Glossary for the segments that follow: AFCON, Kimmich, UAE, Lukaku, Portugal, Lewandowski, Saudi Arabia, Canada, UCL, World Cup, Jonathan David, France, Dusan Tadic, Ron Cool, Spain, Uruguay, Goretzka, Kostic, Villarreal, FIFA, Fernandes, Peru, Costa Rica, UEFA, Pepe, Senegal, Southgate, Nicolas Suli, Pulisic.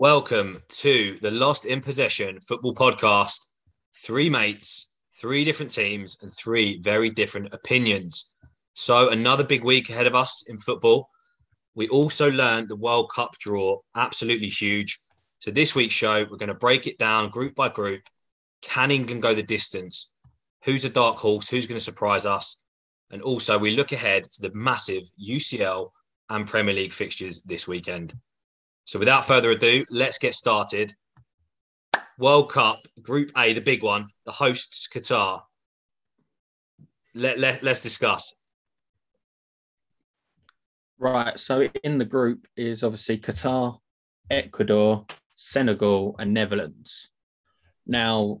Welcome to the Lost in Possession football podcast. Three mates, three different teams, and three very different opinions. So another big week ahead of us in football. We also learned the World Cup draw, absolutely huge. So this week's show, we're going to break it down group by group. Can England go the distance? Who's a dark horse? Who's going to surprise us? And also we look ahead to the massive UCL and Premier League fixtures this weekend. So without further ado, let's get started. World Cup, Group A, the big one, the hosts, Qatar. Let's discuss. Right, so in the group is obviously Qatar, Ecuador, Senegal and Netherlands. Now,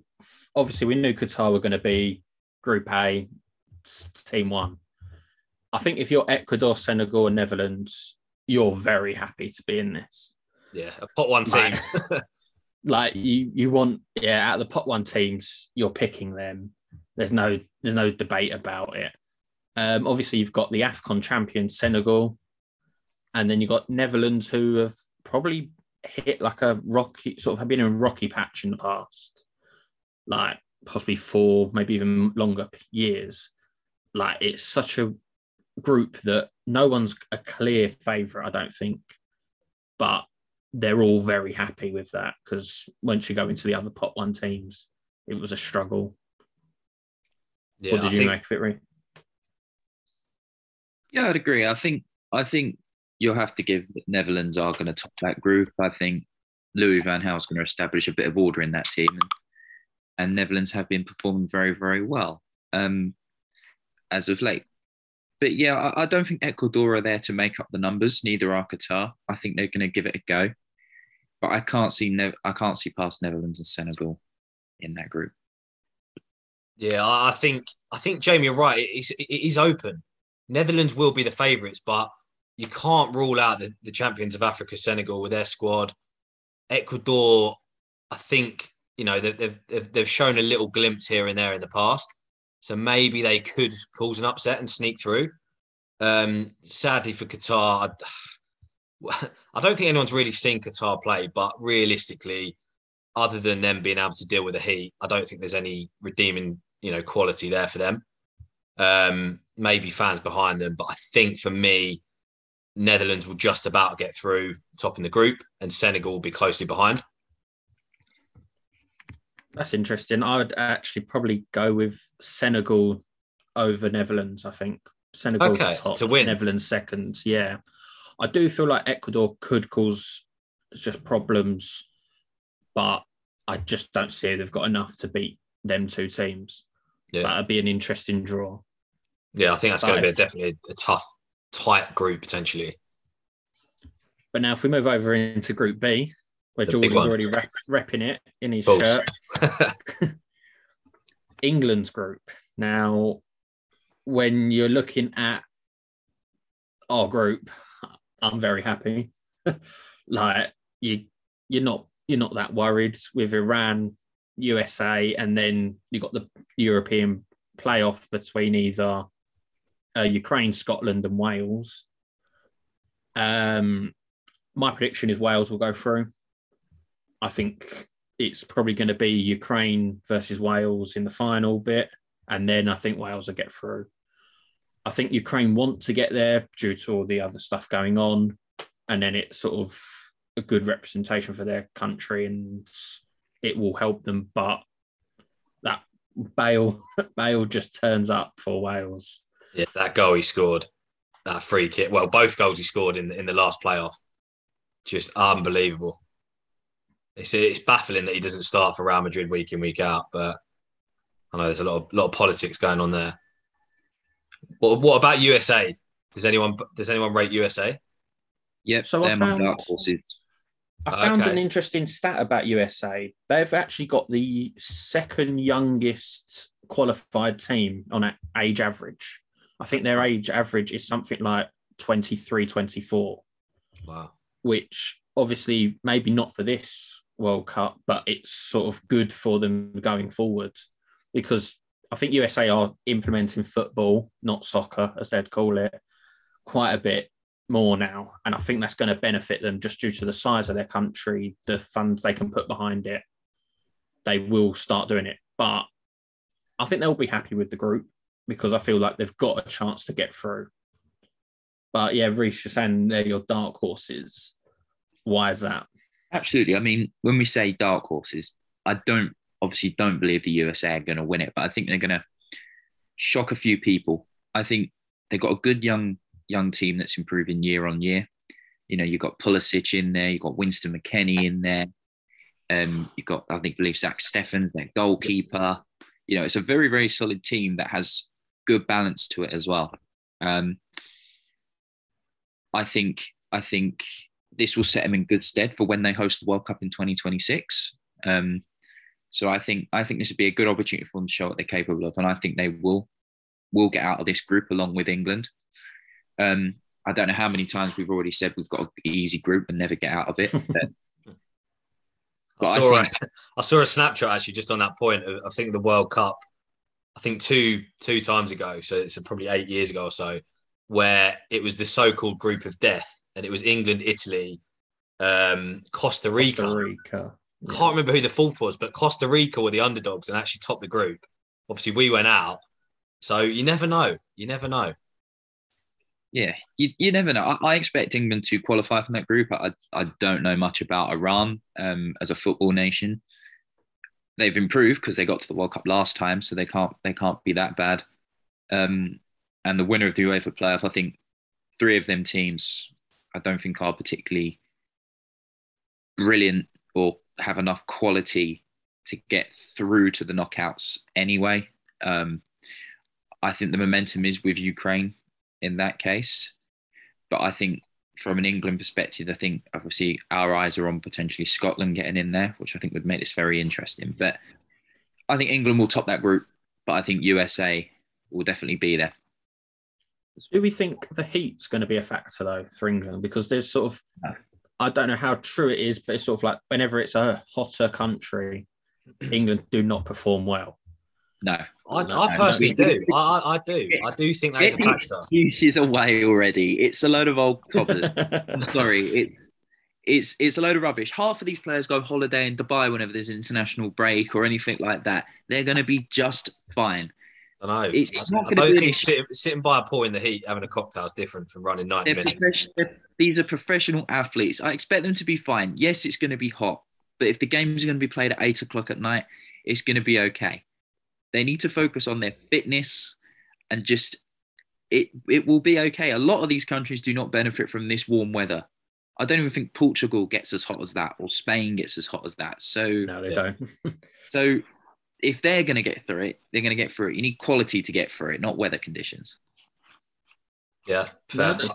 obviously we knew Qatar were going to be Group A, Team 1. I think if you're Ecuador, Senegal and Netherlands, you're very happy to be in this. Yeah, a pot one team. Like you want, yeah, out of the pot one teams, you're picking them. There's no debate about it. Obviously, you've got the AFCON champion, Senegal, and then you've got Netherlands, who have probably hit like a rocky, sort of have been in a rocky patch in the past, like possibly 4, maybe even longer years. Like it's such a group that no one's a clear favourite, I don't think, but they're all very happy with that because once you go into the other pot one teams, it was a struggle. Yeah, what did you make of it, Ray? Yeah, I'd agree. I think you'll have to give that Netherlands are going to top that group. I think Louis van Gaal's going to establish a bit of order in that team, and Netherlands have been performing very, very well as of late. But yeah, I don't think Ecuador are there to make up the numbers. Neither are Qatar. I think they're going to give it a go, but I can't see past Netherlands and Senegal in that group. Yeah, I think Jamie, you're right. It is open. Netherlands will be the favourites, but you can't rule out the champions of Africa, Senegal, with their squad. Ecuador, I think you know they've shown a little glimpse here and there in the past. So maybe they could cause an upset and sneak through. Sadly for Qatar, I don't think anyone's really seen Qatar play, but realistically, other than them being able to deal with the heat, I don't think there's any redeeming, quality there for them. Maybe fans behind them, but I think for me, Netherlands will just about get through top in the group and Senegal will be closely behind. That's interesting. I would actually probably go with Senegal over Netherlands, I think. Senegal top, to win. Netherlands seconds, yeah. I do feel like Ecuador could cause just problems, but I just don't see they've got enough to beat them two teams. Yeah. That would be an interesting draw. Yeah, I think that's going to be definitely a tough, tight group, potentially. But now if we move over into Group B, where Jordan's already repping it in his shirt. England's group. Now, when you're looking at our group, I'm very happy. Like you're not that worried with Iran, USA, and then you got the European playoff between either Ukraine, Scotland, and Wales. My prediction is Wales will go through. I think it's probably going to be Ukraine versus Wales in the final bit. And then I think Wales will get through. I think Ukraine want to get there due to all the other stuff going on. And then it's sort of a good representation for their country and it will help them. But that Bale just turns up for Wales. Yeah, that goal he scored, that free kick. Well, both goals he scored in the last playoff. Just unbelievable. It's baffling that he doesn't start for Real Madrid week in, week out, but I know there's a lot of politics going on there. What about USA? Does anyone rate USA? Yep, so I found an interesting stat about USA. They've actually got the second youngest qualified team on an age average. I think their age average is something like 23, 24. Wow. Which obviously maybe not for this World Cup, but it's sort of good for them going forward because I think USA are implementing football, not soccer, as they'd call it, quite a bit more now. And I think that's going to benefit them just due to the size of their country, the funds they can put behind it. They will start doing it. But I think they'll be happy with the group because I feel like they've got a chance to get through. But yeah, Reece, you're saying they're your dark horses. Why is that? Absolutely. I mean, when we say dark horses, I don't believe the USA are going to win it, but I think they're going to shock a few people. I think they've got a good young team that's improving year on year. You know, you've got Pulisic in there, you've got Winston McKennie in there. You've got, I believe Zach Steffens, their goalkeeper. You know, it's a very, very solid team that has good balance to it as well. I think this will set them in good stead for when they host the World Cup in 2026. So I think this would be a good opportunity for them to show what they're capable of, and I think they will get out of this group along with England. I don't know how many times we've already said we've got an easy group and never get out of it. I saw a Snapchat actually just on that point. I think the World Cup, I think two times ago, so it's probably 8 years ago or so, where it was the so-called group of death, and it was England, Italy, Costa Rica. Yeah. Can't remember who the fourth was, but Costa Rica were the underdogs and actually topped the group. Obviously, we went out, so you never know. You never know. Yeah, you never know. I expect England to qualify from that group. I don't know much about Iran as a football nation. They've improved because they got to the World Cup last time, so they can't be that bad. And the winner of the UEFA playoff, I think three of them teams, I don't think are particularly brilliant or have enough quality to get through to the knockouts anyway. I think the momentum is with Ukraine in that case. But I think from an England perspective, I think obviously our eyes are on potentially Scotland getting in there, which I think would make this very interesting. But I think England will top that group, but I think USA will definitely be there. Do we think the heat's going to be a factor though for England? Because there's sort of, I don't know how true it is, but it's sort of like whenever it's a hotter country, England do not perform well. No, I personally do. I do think that is a factor. Excuses away already. It's a load of old coppers. I'm sorry. It's a load of rubbish. Half of these players go holiday in Dubai whenever there's an international break or anything like that. They're going to be just fine. I know. I don't think sitting by a pool in the heat having a cocktail is different from running 90 minutes. These are professional athletes. I expect them to be fine. Yes, it's going to be hot, but if the games are going to be played at 8:00 at night, it's going to be okay. They need to focus on their fitness and just it will be okay. A lot of these countries do not benefit from this warm weather. I don't even think Portugal gets as hot as that or Spain gets as hot as that. So no, they don't. So if they're going to get through it, they're going to get through it. You need quality to get through it, not weather conditions. Yeah, fair. No,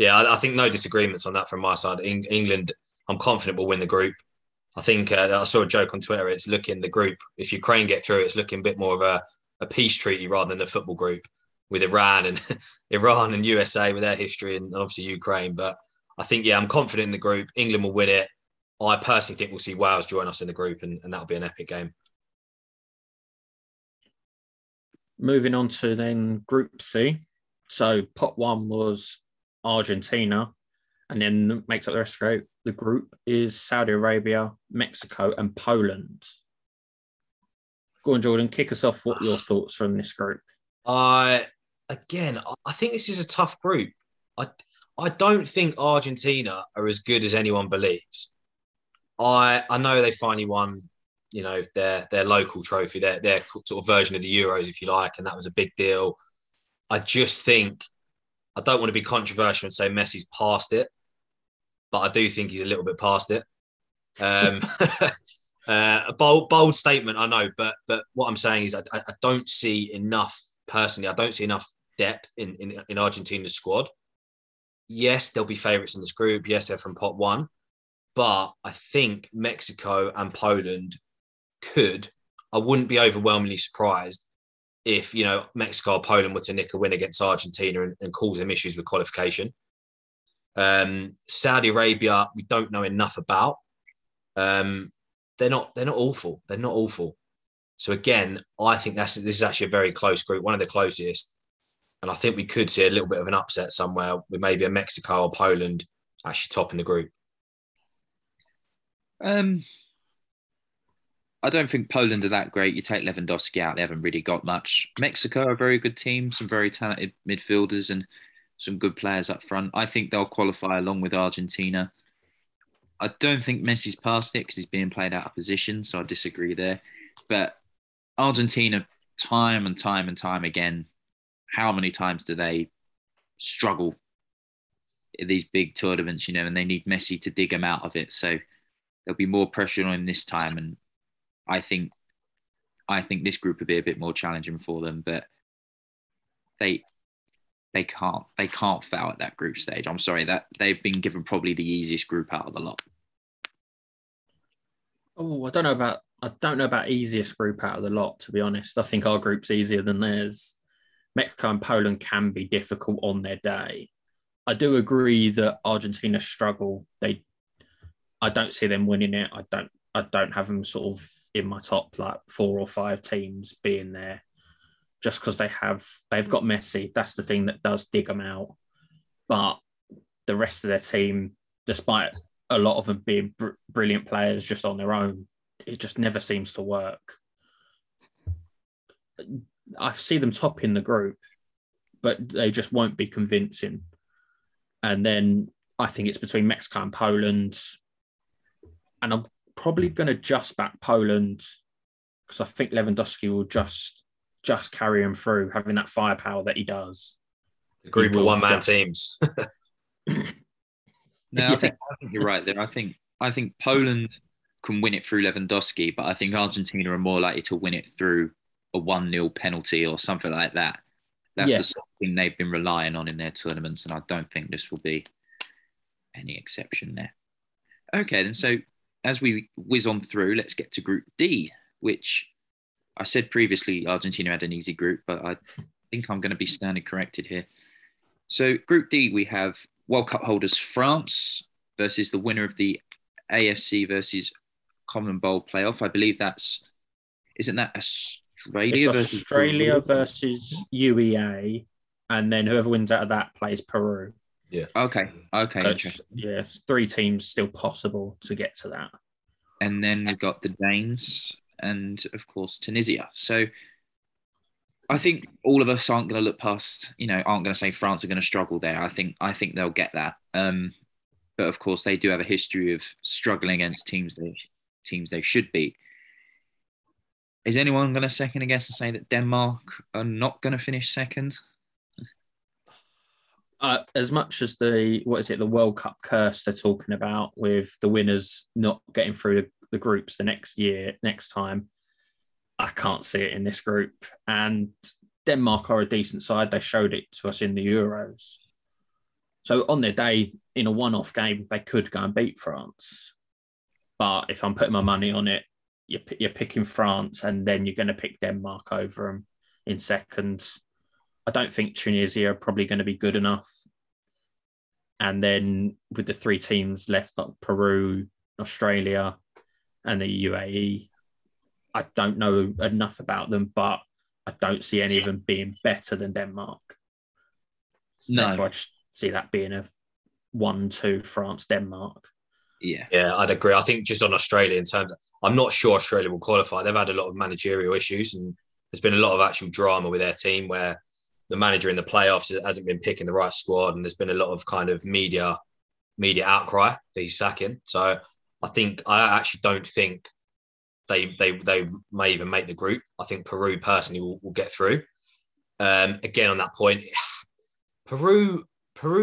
I think no disagreements on that from my side. England, I'm confident will win the group. I think I saw a joke on Twitter. It's looking the group, if Ukraine get through, it's looking a bit more of a peace treaty rather than a football group with Iran and USA with their history and obviously Ukraine. But I think, yeah, I'm confident in the group. England will win it. I personally think we'll see Wales join us in the group and that'll be an epic game. Moving on to then Group C. So pot one was Argentina and then makes up the rest of the group is Saudi Arabia, Mexico and Poland. Go on, Jordan, kick us off. What are your thoughts from this group? I think this is a tough group. I don't think Argentina are as good as anyone believes. I know they finally won, you know, their local trophy, their sort of version of the Euros, if you like, and that was a big deal. I just think, I don't want to be controversial and say Messi's past it, but I do think he's a little bit past it. A bold statement, I know, but what I'm saying is I don't see enough, personally, I don't see enough depth in Argentina's squad. Yes, they'll be favourites in this group. Yes, they're from pot one. But I think Mexico and Poland I wouldn't be overwhelmingly surprised if, you know, Mexico or Poland were to nick a win against Argentina and cause them issues with qualification. Saudi Arabia, we don't know enough about. They're not awful. They're not awful. So again, I think this is actually a very close group, one of the closest. And I think we could see a little bit of an upset somewhere with maybe a Mexico or Poland actually topping the group. I don't think Poland are that great. You take Lewandowski out, they haven't really got much. Mexico are a very good team, some very talented midfielders and some good players up front. I think they'll qualify along with Argentina. I don't think Messi's past it because he's being played out of position, so I disagree there. But Argentina, time and time again, how many times do they struggle in these big tournaments, you know, and they need Messi to dig them out of it. So there'll be more pressure on him this time. And I think this group will be a bit more challenging for them, but they can't foul at that group stage. I'm sorry, that they've been given probably the easiest group out of the lot. Oh, I don't know about easiest group out of the lot, to be honest. I think our group's easier than theirs. Mexico and Poland can be difficult on their day. I do agree that Argentina struggle. I don't see them winning it. I don't have them sort of in my top like 4 or 5 teams being there, just because they've got Messi. That's the thing that does dig them out. But the rest of their team, despite a lot of them being brilliant players just on their own, it just never seems to work. I see them top in the group, but they just won't be convincing. And then I think it's between Mexico and Poland. And I'm probably going to just back Poland because I think Lewandowski will just carry him through, having that firepower that he does. The group of one-man teams. No, I think you're right there. I think Poland can win it through Lewandowski, but I think Argentina are more likely to win it through a 1-0 penalty or something like that. That's the sort of thing they've been relying on in their tournaments, and I don't think this will be any exception there. Okay, then, so as we whiz on through, let's get to Group D, which I said previously Argentina had an easy group, but I think I'm going to be standing corrected here. So Group D, we have World Cup holders France versus the winner of the AFC versus Common Bowl playoff. I believe Australia versus UAE, and then whoever wins out of that plays Peru. Yeah. Okay. So interesting. It's 3 teams still possible to get to that. And then we've got the Danes and, of course, Tunisia. So I think all of us aren't going to look past, you know, aren't going to say France are going to struggle there. I think they'll get that. But, of course, they do have a history of struggling against teams they should beat. Is anyone going to second guess and say that Denmark are not going to finish second? As much as the World Cup curse they're talking about with the winners not getting through the groups the next time, I can't see it in this group. And Denmark are a decent side. They showed it to us in the Euros. So on their day, in a one-off game, they could go and beat France. But if I'm putting my money on it, you're picking France, and then you're going to pick Denmark over them in seconds. I don't think Tunisia are probably going to be good enough. And then with the 3 teams left, like Peru, Australia, and the UAE, I don't know enough about them, but I don't see any of them being better than Denmark. So no. Therefore I just see that being a 1-2 France, Denmark. Yeah, I'd agree. I think just on Australia, in terms of, I'm not sure Australia will qualify. They've had a lot of managerial issues, and there's been a lot of actual drama with their team where the manager in the playoffs hasn't been picking the right squad, and there's been a lot of kind of media outcry that he's sacking. So I actually don't think they may even make the group. I think Peru personally will get through. Again, on that point, Peru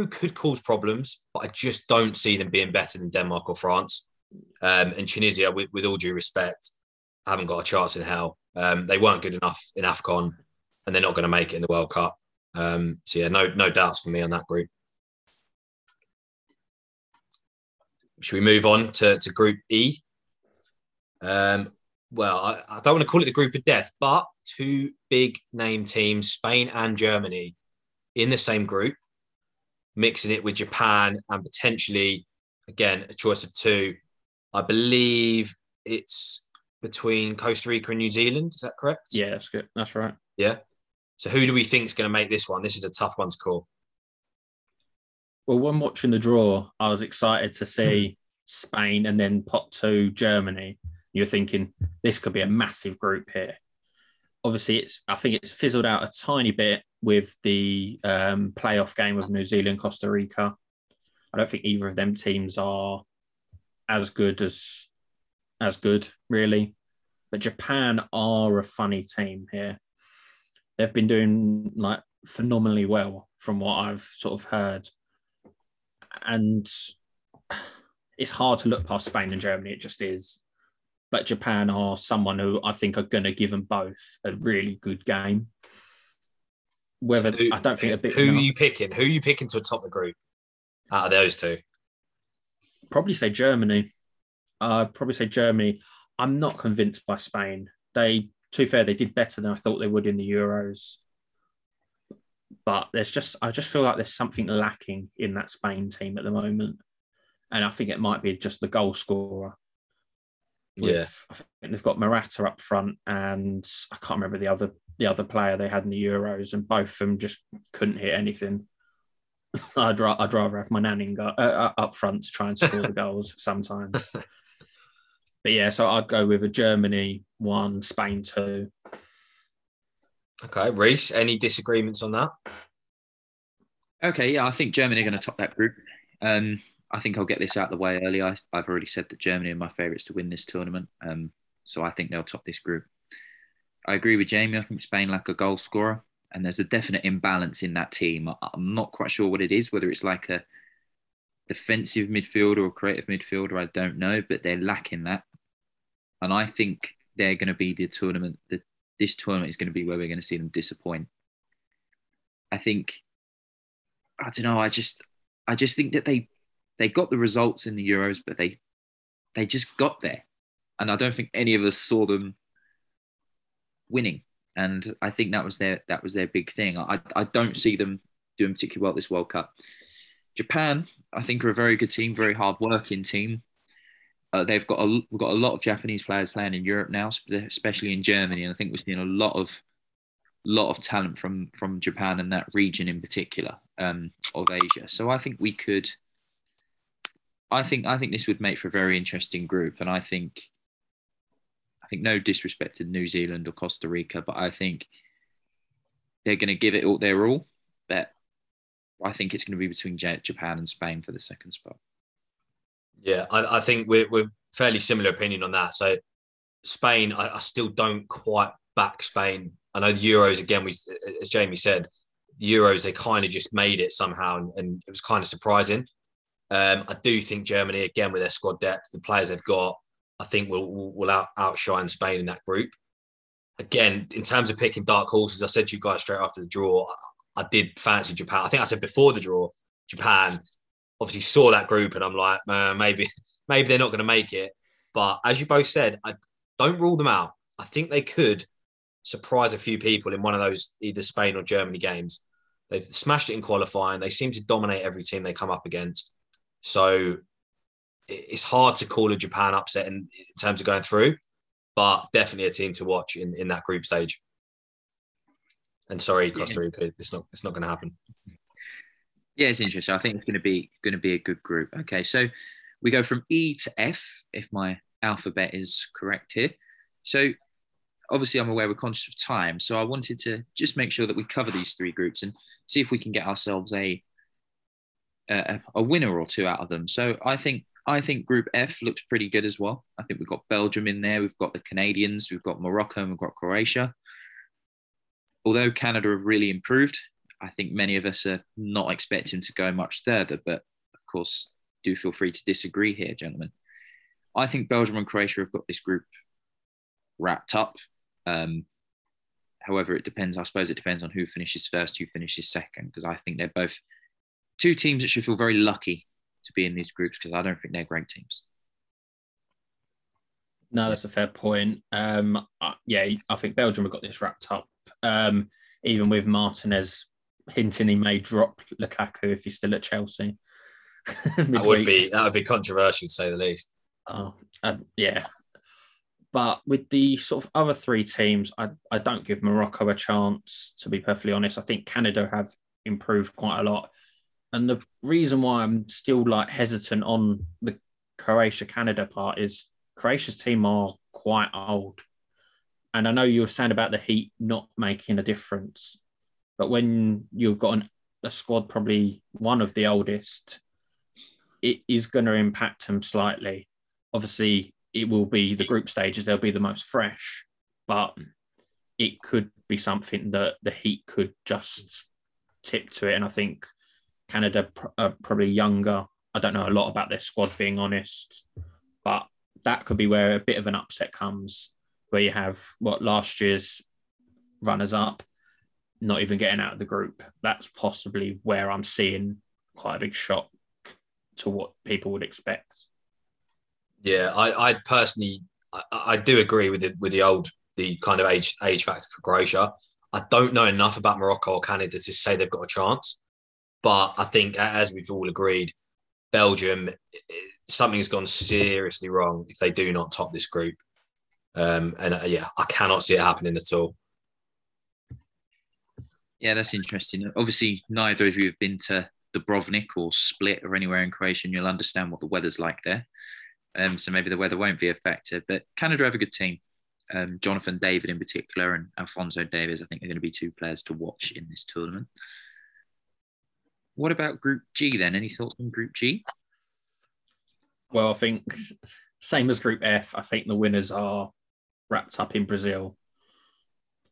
could cause problems, but I just don't see them being better than Denmark or France. And Tunisia, with all due respect, haven't got a chance in hell. They weren't good enough in AFCON, and they're not going to make it in the World Cup. So, yeah, no doubts for me on that group. Should we move on to Group E? Well, I don't want to call it the group of death, but 2 big name teams, Spain and Germany, in the same group, mixing it with Japan and potentially, again, a choice of 2. I believe it's between Costa Rica and New Zealand. Is that correct? Yeah, that's good. That's right. Yeah. So who do we think is going to make this one? This is a tough one to call. Well, when watching the draw, I was excited to see Spain and then pot two, Germany. You're thinking, this could be a massive group here. Obviously, I think it's fizzled out a tiny bit with the playoff game of New Zealand, Costa Rica. I don't think either of them teams are as good, really. But Japan are a funny team here. They've been doing like phenomenally well from what I've sort of heard. And it's hard to look past Spain and Germany. It just is. But Japan are someone who I think are going to give them both a really good game. Who are you picking to top the group out of those two? Probably say Germany. I'm not convinced by Spain. To be fair, they did better than I thought they would in the Euros. But I just feel like there's something lacking in that Spain team at the moment. And I think it might be just the goal scorer. I think they've got Morata up front and I can't remember the other player they had in the Euros, and both of them just couldn't hit anything. I'd rather have my Nanning up front to try and score the goals sometimes. But yeah, so I'd go with a Germany 1, Spain 2. Okay, Reece, any disagreements on that? Okay, yeah, I think Germany are going to top that group. I think I'll get this out of the way early. I've already said that Germany are my favourites to win this tournament, so I think they'll top this group. I agree with Jamie. I think Spain lack a goal scorer, and there's a definite imbalance in that team. I'm not quite sure what it is, whether it's like a defensive midfielder or creative midfielder, I don't know, but they're lacking that. And I think they're going to be the tournament, this tournament is going to be where we're going to see them disappoint. I just think that they got the results in the Euros, but they just got there. And I don't think any of us saw them winning. And I think that was their big thing. I don't see them doing particularly well at this World Cup. Japan, I think, are a very good team, very hard-working team. We've got a lot of Japanese players playing in Europe now, especially in Germany, and I think we're seeing a lot of talent from Japan and that region in particular of Asia. So I think I think this would make for a very interesting group, and I think no disrespect to New Zealand or Costa Rica, but I think they're going to give it all their all. But I think it's going to be between Japan and Spain for the second spot. Yeah, I think we're fairly similar opinion on that. So Spain, I still don't quite back Spain. I know the Euros, again, as Jamie said, the Euros, they kind of just made it somehow, and it was kind of surprising. I do think Germany, again, with their squad depth, the players they've got, I think will outshine Spain in that group. Again, in terms of picking dark horses, I said to you guys straight after the draw, I did fancy Japan. I think I said before the draw, Japan obviously saw that group and I'm like, man, maybe they're not going to make it. But as you both said, I don't rule them out. I think they could surprise a few people in one of those either Spain or Germany games. They've smashed it in qualifying. They seem to dominate every team they come up against. So it's hard to call a Japan upset in terms of going through, but definitely a team to watch in that group stage. And sorry, Costa Rica, it's not going to happen. Yeah, it's interesting. I think it's going to be a good group. Okay, so we go from E to F, if my alphabet is correct here. So obviously I'm aware we're conscious of time, so I wanted to just make sure that we cover these three groups and see if we can get ourselves a winner or two out of them. So I think Group F looks pretty good as well. I think we've got Belgium in there, we've got the Canadians, we've got Morocco, and we've got Croatia. Although Canada have really improved, I think many of us are not expecting to go much further, but of course, do feel free to disagree here, gentlemen. I think Belgium and Croatia have got this group wrapped up. However, it depends on who finishes first, who finishes second, because I think they're both two teams that should feel very lucky to be in these groups, because I don't think they're great teams. No, that's a fair point. I think Belgium have got this wrapped up. Even with Martinez hinting he may drop Lukaku if he's still at Chelsea. That would be controversial, to say the least. Oh, yeah. But with the sort of other three teams, I don't give Morocco a chance, to be perfectly honest. I think Canada have improved quite a lot. And the reason why I'm still like hesitant on the Croatia-Canada part is Croatia's team are quite old. And I know you were saying about the heat not making a difference. But when you've got a squad probably one of the oldest, it is going to impact them slightly. Obviously, it will be the group stages. They'll be the most fresh. But it could be something that the heat could just tip to it. And I think Canada are probably younger. I don't know a lot about their squad, being honest. But that could be where a bit of an upset comes, where you have what last year's runners-up not even getting out of the group. That's possibly where I'm seeing quite a big shock to what people would expect. Yeah, I personally, I do agree with the kind of age factor for Croatia. I don't know enough about Morocco or Canada to say they've got a chance, but I think, as we've all agreed, Belgium, something's gone seriously wrong if they do not top this group. And I cannot see it happening at all. Yeah, that's interesting. Obviously, neither of you have been to Dubrovnik or Split or anywhere in Croatia, and you'll understand what the weather's like there. So maybe the weather won't be a factor. But Canada have a good team. Jonathan David in particular and Alphonso Davies, I think, are going to be two players to watch in this tournament. What about Group G then? Any thoughts on Group G? Well, I think same as Group F, I think the winners are wrapped up in Brazil.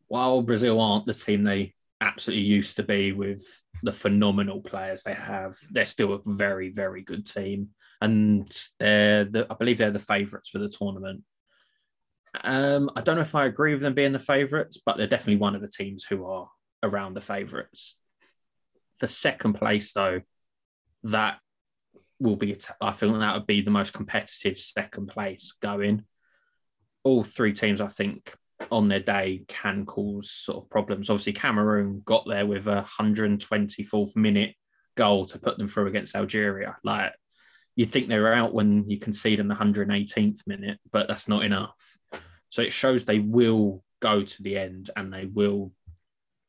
While Brazil aren't the team they absolutely used to be with the phenomenal players they have, they're still a very, very good team. And I believe they're the favourites for the tournament. I don't know if I agree with them being the favourites, but they're definitely one of the teams who are around the favourites. For second place, though, that will be, I think that would be the most competitive second place going. All three teams, I think, on their day can cause sort of problems. Obviously, Cameroon got there with a 124th minute goal to put them through against Algeria. Like, you think they're out when you concede in the 118th minute, but that's not enough. So it shows they will go to the end and they will,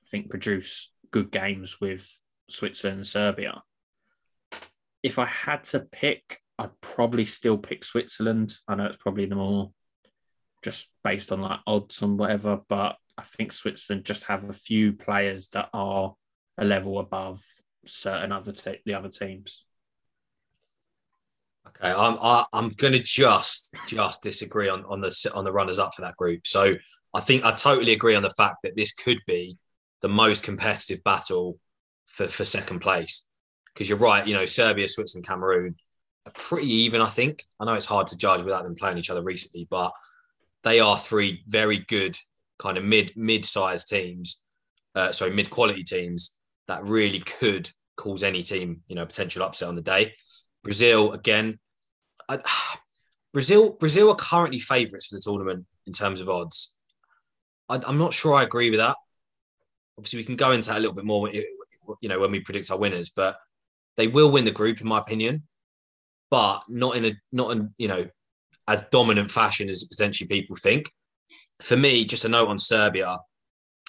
I think, produce good games with Switzerland and Serbia. If I had to pick, I'd probably still pick Switzerland. I know it's probably the more just based on like odds and whatever, but I think Switzerland just have a few players that are a level above certain the other teams. Okay, I'm gonna just disagree on the runners up for that group. So I think I totally agree on the fact that this could be the most competitive battle for second place. Because you're right, you know, Serbia, Switzerland, Cameroon are pretty even, I think. I know it's hard to judge without them playing each other recently, but they are three very good kind of mid-sized teams, mid-quality teams that really could cause any team, you know, potential upset on the day. Brazil, again, Brazil are currently favourites for the tournament in terms of odds. I'm not sure I agree with that. Obviously, we can go into that a little bit more, you know, when we predict our winners, but they will win the group, in my opinion, but not in you know, as dominant fashion as potentially people think. For me, just a note on Serbia,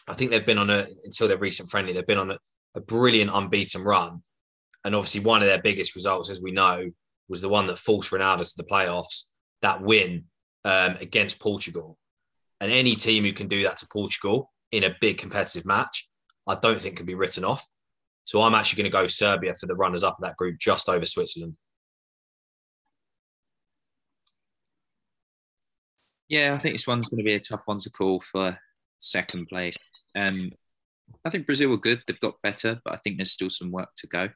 I think they've been on until their recent friendly, they've been on a brilliant unbeaten run. And obviously one of their biggest results, as we know, was the one that forced Ronaldo to the playoffs, that win against Portugal. And any team who can do that to Portugal in a big competitive match, I don't think can be written off. So I'm actually going to go Serbia for the runners-up of that group, just over Switzerland. Yeah, I think this one's going to be a tough one to call for second place. I think Brazil were good. They've got better, but I think there's still some work to go.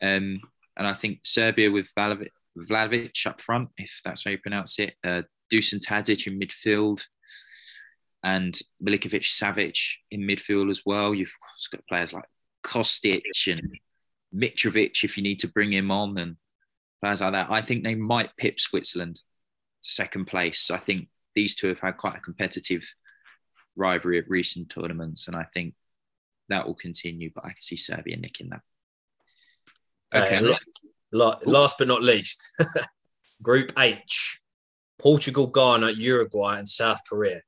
And I think Serbia with Vlahovic up front, if that's how you pronounce it, Dusan Tadic in midfield, and Milinkovic-Savic in midfield as well. You've got players like Kostic and Mitrovic if you need to bring him on and players like that. I think they might pip Switzerland to second place. I think these two have had quite a competitive rivalry at recent tournaments, and I think that will continue, but I can see Serbia nicking that. Okay. Last but not least, Group H. Portugal, Ghana, Uruguay, and South Korea.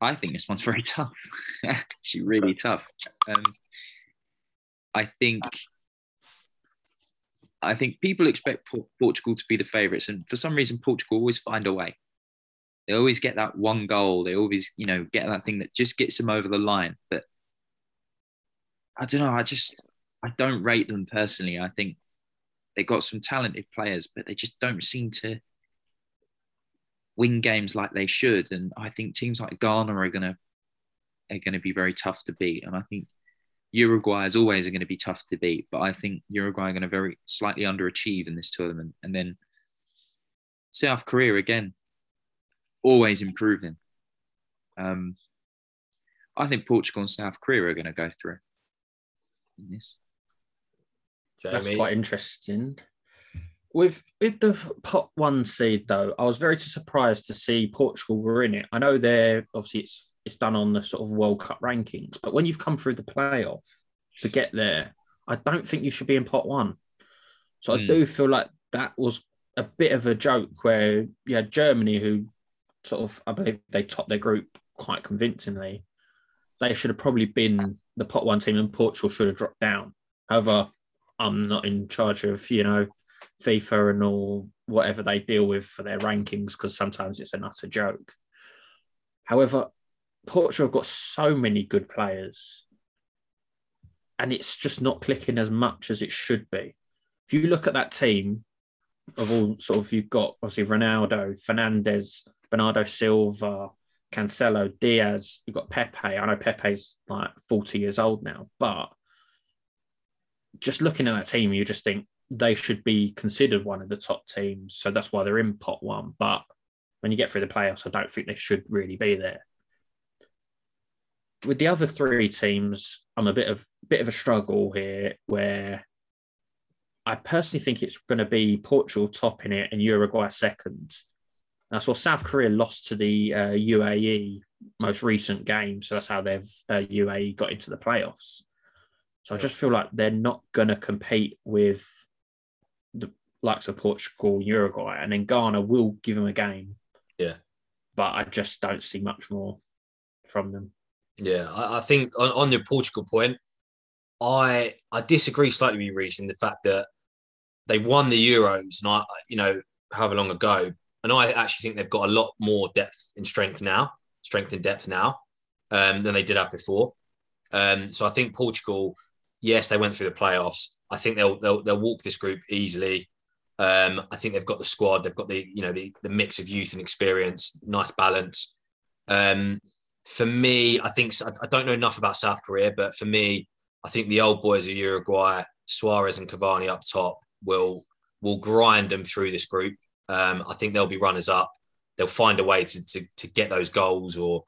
I think this one's very tough. Actually, really tough. I think people expect Portugal to be the favourites, and for some reason, Portugal always find a way. They always get that one goal. They always, you know, get that thing that just gets them over the line. But I don't know. I don't rate them personally. I think they've got some talented players, but they just don't seem to win games like they should. And I think teams like Ghana are going to be very tough to beat. And I think Uruguay, as always, are going to be tough to beat. But I think Uruguay are going to very slightly underachieve in this tournament. And then South Korea, again, always improving. I think Portugal and South Korea are going to go through in this. Jamie. That's quite interesting. With the pot one seed, though, I was very surprised to see Portugal were in it. I know they're obviously it's done on the sort of World Cup rankings, but when you've come through the playoff to get there, I don't think you should be in pot one. So I do feel like that was a bit of a joke where you had Germany, who sort of, I believe they topped their group quite convincingly. They should have probably been the pot one team and Portugal should have dropped down. However, I'm not in charge of, you know, FIFA and all whatever they deal with for their rankings, because sometimes it's an utter joke. However, Portugal have got so many good players and it's just not clicking as much as it should be. If you look at that team of all sort of, you've got obviously Ronaldo, Fernandes, Bernardo Silva, Cancelo, Diaz, you've got Pepe. I know Pepe's like 40 years old now, but just looking at that team, you just think they should be considered one of the top teams. So that's why they're in pot one. But when you get through the playoffs, I don't think they should really be there. With the other three teams, I'm a bit of a struggle here, where I personally think it's going to be Portugal topping it and Uruguay second. And I saw South Korea lost to the UAE most recent game. So that's how they've UAE got into the playoffs. So I just feel like they're not going to compete with the likes of Portugal, Uruguay, and then Ghana will give them a game. Yeah. But I just don't see much more from them. Yeah, I think on the Portugal point, I disagree slightly with you, Reece, in the fact that they won the Euros, and however long ago, and I actually think they've got a lot more depth and strength and depth now than they did have before. So I think Portugal, yes, they went through the playoffs. I think they'll walk this group easily. I think they've got the squad, they've got the mix of youth and experience, nice balance. For me, I don't know enough about South Korea, but for me, I think the old boys of Uruguay, Suarez and Cavani up top, will grind them through this group. I think they'll be runners up. They'll find a way to get those goals or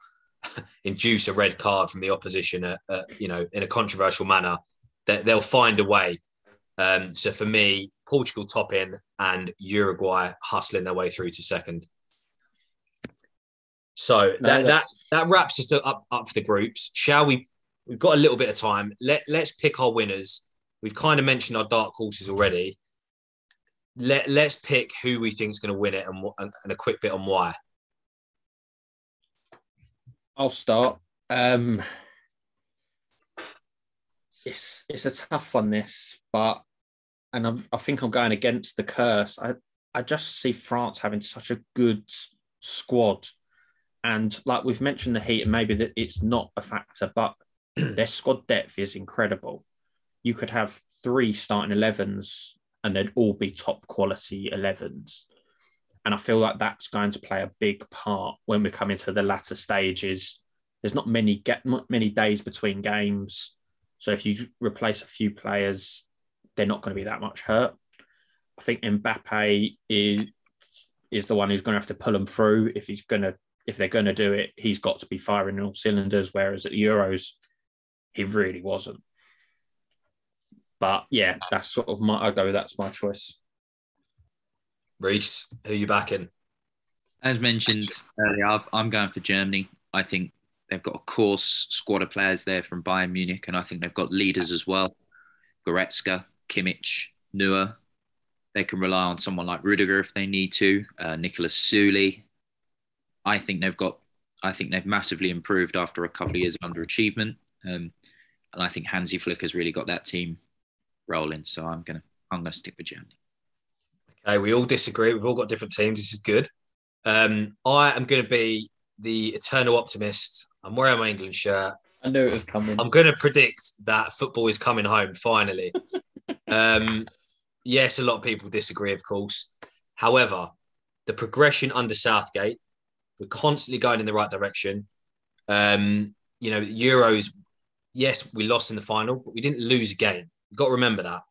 induce a red card from the opposition in a controversial manner. They'll find a way. So for me, Portugal topping and Uruguay hustling their way through to second. So that wraps us up for the groups. Shall we? We've got a little bit of time. Let's pick our winners. We've kind of mentioned our dark horses already. Let's pick who we think is going to win it and a quick bit on why. I'll start. It's a tough one, this, but I think I'm going against the curse. I just see France having such a good squad, and like we've mentioned, the heat, and maybe that it's not a factor, but their squad depth is incredible. You could have three starting 11s, and they'd all be top quality 11s. And I feel like that's going to play a big part when we come into the latter stages. There's not many days between games. So if you replace a few players, they're not going to be that much hurt. I think Mbappe is the one who's going to have to pull them through. If they're going to do it, he's got to be firing on all cylinders, whereas at the Euros, he really wasn't. But yeah, that's sort of that's my choice. Reece, who are you backing? As mentioned earlier, I'm going for Germany. I think they've got a coarse squad of players there from Bayern Munich, and I think they've got leaders as well. Goretzka, Kimmich, Neuer, They can rely on someone like Rudiger if they need to, Nicolas Suli. I think they've massively improved after a couple of years of underachievement. And I think Hansi Flick has really got that team rolling. So I'm gonna stick with Germany. Okay, we all disagree. We've all got different teams. This is good. I am going to be the eternal optimist. I'm wearing my England shirt. I knew it was coming. I'm going to predict that football is coming home, finally. Yes, a lot of people disagree, of course. However, the progression under Southgate, we're constantly going in the right direction. Euros, yes, we lost in the final, but we didn't lose a game. You've got to remember that.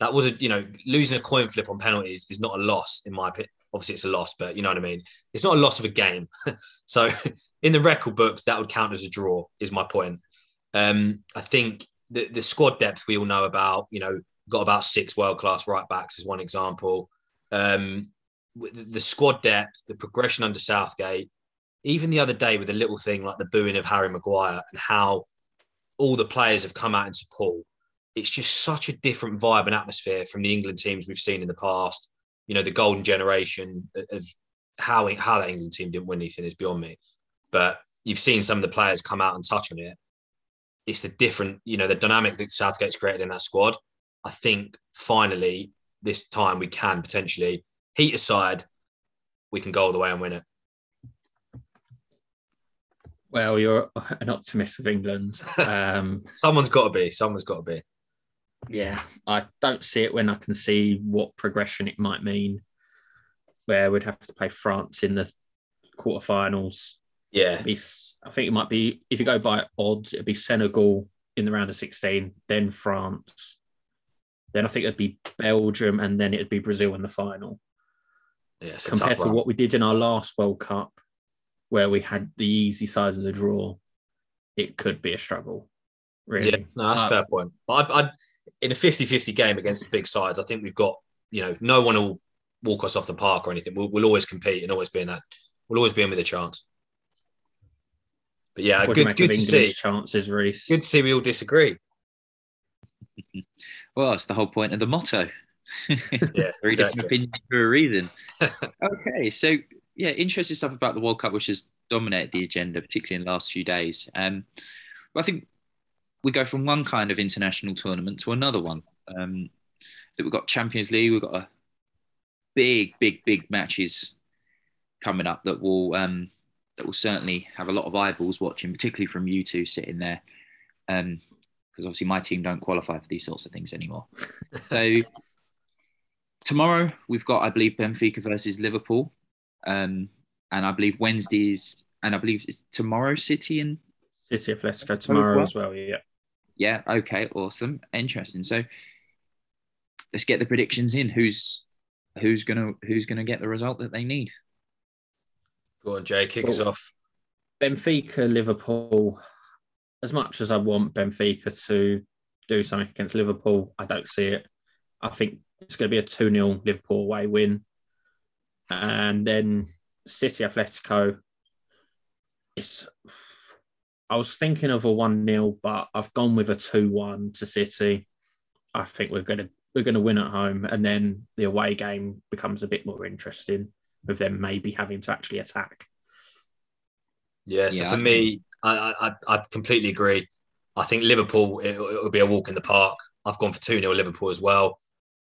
That was losing a coin flip on penalties is not a loss, in my opinion. Obviously, it's a loss, but you know what I mean? It's not a loss of a game. So in the record books, that would count as a draw, is my point. I think the squad depth we all know about, got about 6 world-class right-backs as one example. The squad depth, the progression under Southgate, even the other day with a little thing like the booing of Harry Maguire and how all the players have come out in support. It's just such a different vibe and atmosphere from the England teams we've seen in the past. The golden generation of how that England team didn't win anything is beyond me. But you've seen some of the players come out and touch on it. It's the different, the dynamic that Southgate's created in that squad. I think finally this time we can potentially, heat aside, we can go all the way and win it. Well, you're an optimist with England. Someone's got to be. Yeah, I don't see it when I can see what progression it might mean. Where we'd have to play France in the quarterfinals. Yeah. I think it might be, if you go by odds, it'd be Senegal in the round of 16, then France. Then I think it'd be Belgium, and then it'd be Brazil in the final. Yeah, compared to what we did in our last World Cup, where we had the easy side of the draw, it could be a struggle. Really. Yeah, no, that's a fair point. But I'd, in a 50-50 game against the big sides, I think we've got, no one will walk us off the park or anything. We'll always compete and always be in that. We'll always be in with a chance. But yeah, good to see. Chances, Reece. Good to see we all disagree. Well, that's the whole point of the motto. Yeah, three different opinions for a reason. Okay, so yeah, interesting stuff about the World Cup, which has dominated the agenda, particularly in the last few days. I think we go from one kind of international tournament to another one. We've got Champions League, we've got big matches coming up that will certainly have a lot of eyeballs watching, particularly from you two sitting there. Because obviously my team don't qualify for these sorts of things anymore. So tomorrow we've got, I believe, Benfica versus Liverpool. And I believe Wednesday's, and I believe it's tomorrow City Atletico tomorrow as well, yeah. Yeah, okay, awesome. Interesting. So let's get the predictions in. Who's gonna get the result that they need? Go on, Jay, kick us off. Benfica, Liverpool. As much as I want Benfica to do something against Liverpool, I don't see it. I think it's going to be a 2-0 Liverpool away win. And then City Atletico, I was thinking of a 1-0, but I've gone with a 2-1 to City. I think we're going to win at home, and then the away game becomes a bit more interesting with them maybe having to actually attack. Yeah, so yeah, for me, I completely agree. I think Liverpool, it'll be a walk in the park. I've gone for 2-0 Liverpool as well.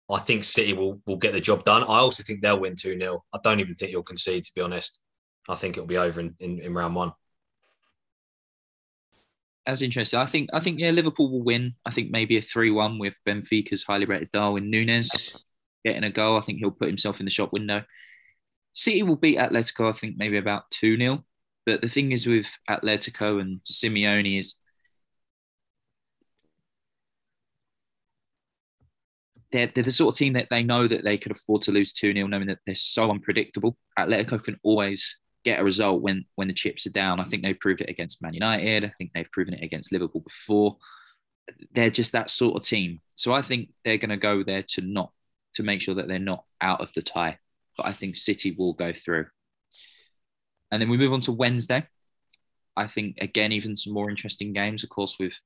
I think City will get the job done. I also think they'll win 2-0. I don't even think you'll concede, to be honest. I think it'll be over in round one. That's interesting. I think yeah, Liverpool will win. I think maybe a 3-1 with Benfica's highly rated Darwin Núñez getting a goal. I think he'll put himself in the shop window. City will beat Atletico, I think, maybe about 2-0. But the thing is with Atletico and Simeone is they're the sort of team that they know that they could afford to lose 2-0, knowing that they're so unpredictable. Atletico can always get a result when the chips are down. I think they've proved it against Man United. I think they've proven it against Liverpool before. They're just that sort of team. So I think they're going to go there to make sure that they're not out of the tie. But I think City will go through. And then we move on to Wednesday. I think, again, even some more interesting games, of course, with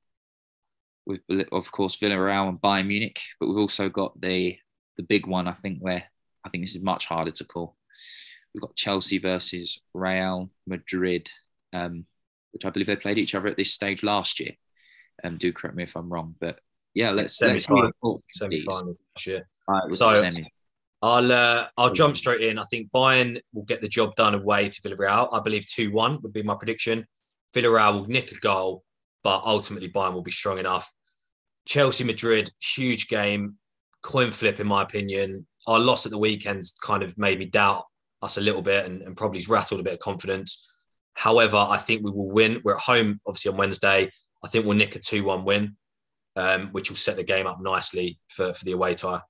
Villarreal and Bayern Munich. But we've also got the the big one, I think, where I think this is much harder to call. We've got Chelsea versus Real Madrid, which I believe they played each other at this stage last year. Do correct me if I'm wrong, but yeah, semi-finals last year. So I'll jump straight in. I think Bayern will get the job done away to Villarreal. I believe 2-1 would be my prediction. Villarreal will nick a goal, but ultimately Bayern will be strong enough. Chelsea Madrid, huge game, coin flip in my opinion. Our loss at the weekend's kind of made me doubt us a little bit and probably rattled a bit of confidence. However, I think we will win. We're at home, obviously, on Wednesday. I think we'll nick a 2-1 win, which will set the game up nicely for the away tie.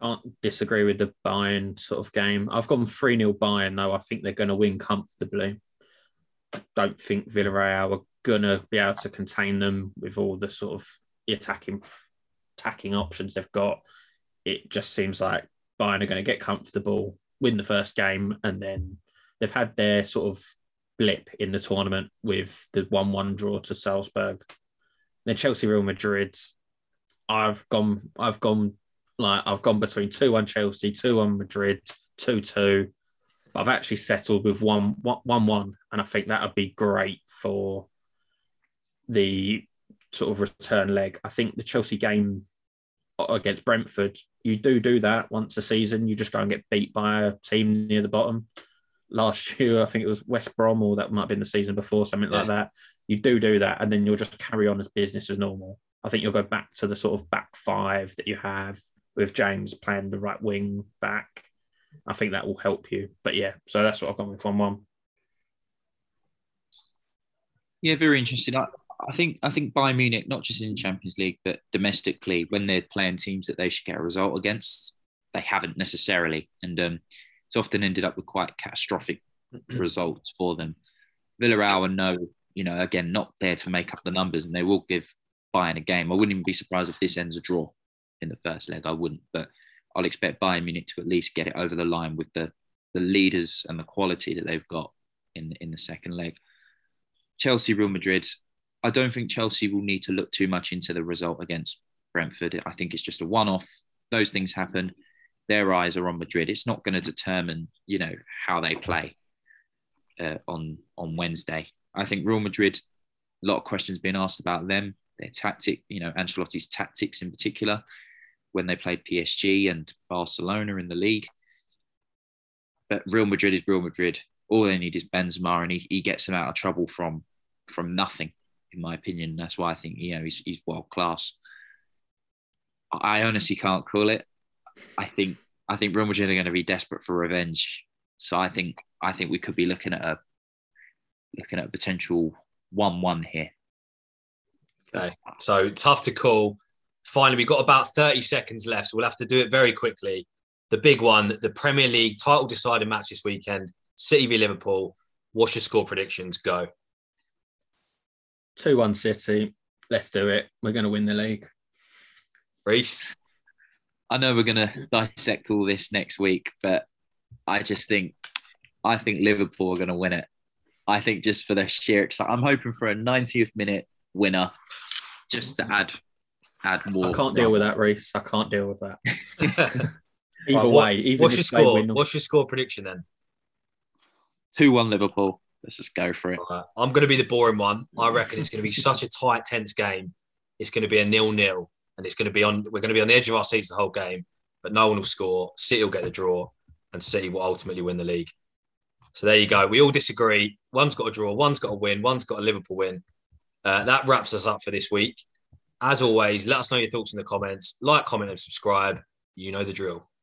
Can't disagree with the Bayern sort of game. I've gone 3-0 Bayern, though. I think they're going to win comfortably. I don't think Villarreal are going to be able to contain them with all the sort of attacking options they've got. It just seems like Bayern are going to get comfortable, win the first game, and then they've had their sort of blip in the tournament with the 1-1 draw to Salzburg. Then Chelsea, Real Madrid. I've gone between 2-1 Chelsea, 2-1 Madrid, 2-2. But I've actually settled with 1-1, and I think that would be great for the sort of return leg. I think the Chelsea game against Brentford, you do that once a season. You just go and get beat by a team near the bottom. Last year, I think it was West Brom, or that might have been the season before, something like that. You do that, and then you'll just carry on as business as normal. I think you'll go back to the sort of back five that you have with James playing the right wing back. I think that will help you. But yeah, so that's what I've gone with 1-1. Yeah, very interesting. I think Bayern Munich, not just in the Champions League, but domestically, when they're playing teams that they should get a result against, they haven't necessarily. And it's often ended up with quite catastrophic results for them. Villarreal are again, not there to make up the numbers, and they will give Bayern a game. I wouldn't even be surprised if this ends a draw in the first leg. I wouldn't, but I'll expect Bayern Munich to at least get it over the line with the leaders and the quality that they've got in the second leg. Chelsea, Real Madrid. I don't think Chelsea will need to look too much into the result against Brentford. I think it's just a one-off. Those things happen. Their eyes are on Madrid. It's not going to determine, how they play on Wednesday. I think Real Madrid, a lot of questions being asked about them, their tactic, Ancelotti's tactics in particular, when they played PSG and Barcelona in the league. But Real Madrid is Real Madrid. All they need is Benzema, and he gets them out of trouble from nothing, in my opinion. That's why I think, he's world class. I honestly can't call it. I think Real Madrid are going to be desperate for revenge. So I think we could be looking at a potential 1-1 here. Okay, so tough to call. Finally, we've got about 30 seconds left, so we'll have to do it very quickly. The big one, the Premier League title deciding match this weekend, City v Liverpool. What's your score predictions? Go. 2-1 City. Let's do it. We're going to win the league. Reece? I know we're going to dissect all this next week, but I think Liverpool are going to win it. I think just for the sheer excitement. I'm hoping for a 90th minute winner, just to add more. I can't deal with that, Reece. I can't deal with that. What's your score prediction then? 2-1 Liverpool. Let's just go for it. I'm going to be the boring one. I reckon it's going to be such a tight, tense game. It's going to be a 0-0, and it's going to be we're going to be on the edge of our seats the whole game, but no one will score. City will get the draw, and City will ultimately win the league. So there you go. We all disagree. One's got a draw, one's got a win, one's got a Liverpool win. That wraps us up for this week. As always, let us know your thoughts in the comments. Like, comment, and subscribe. You know the drill.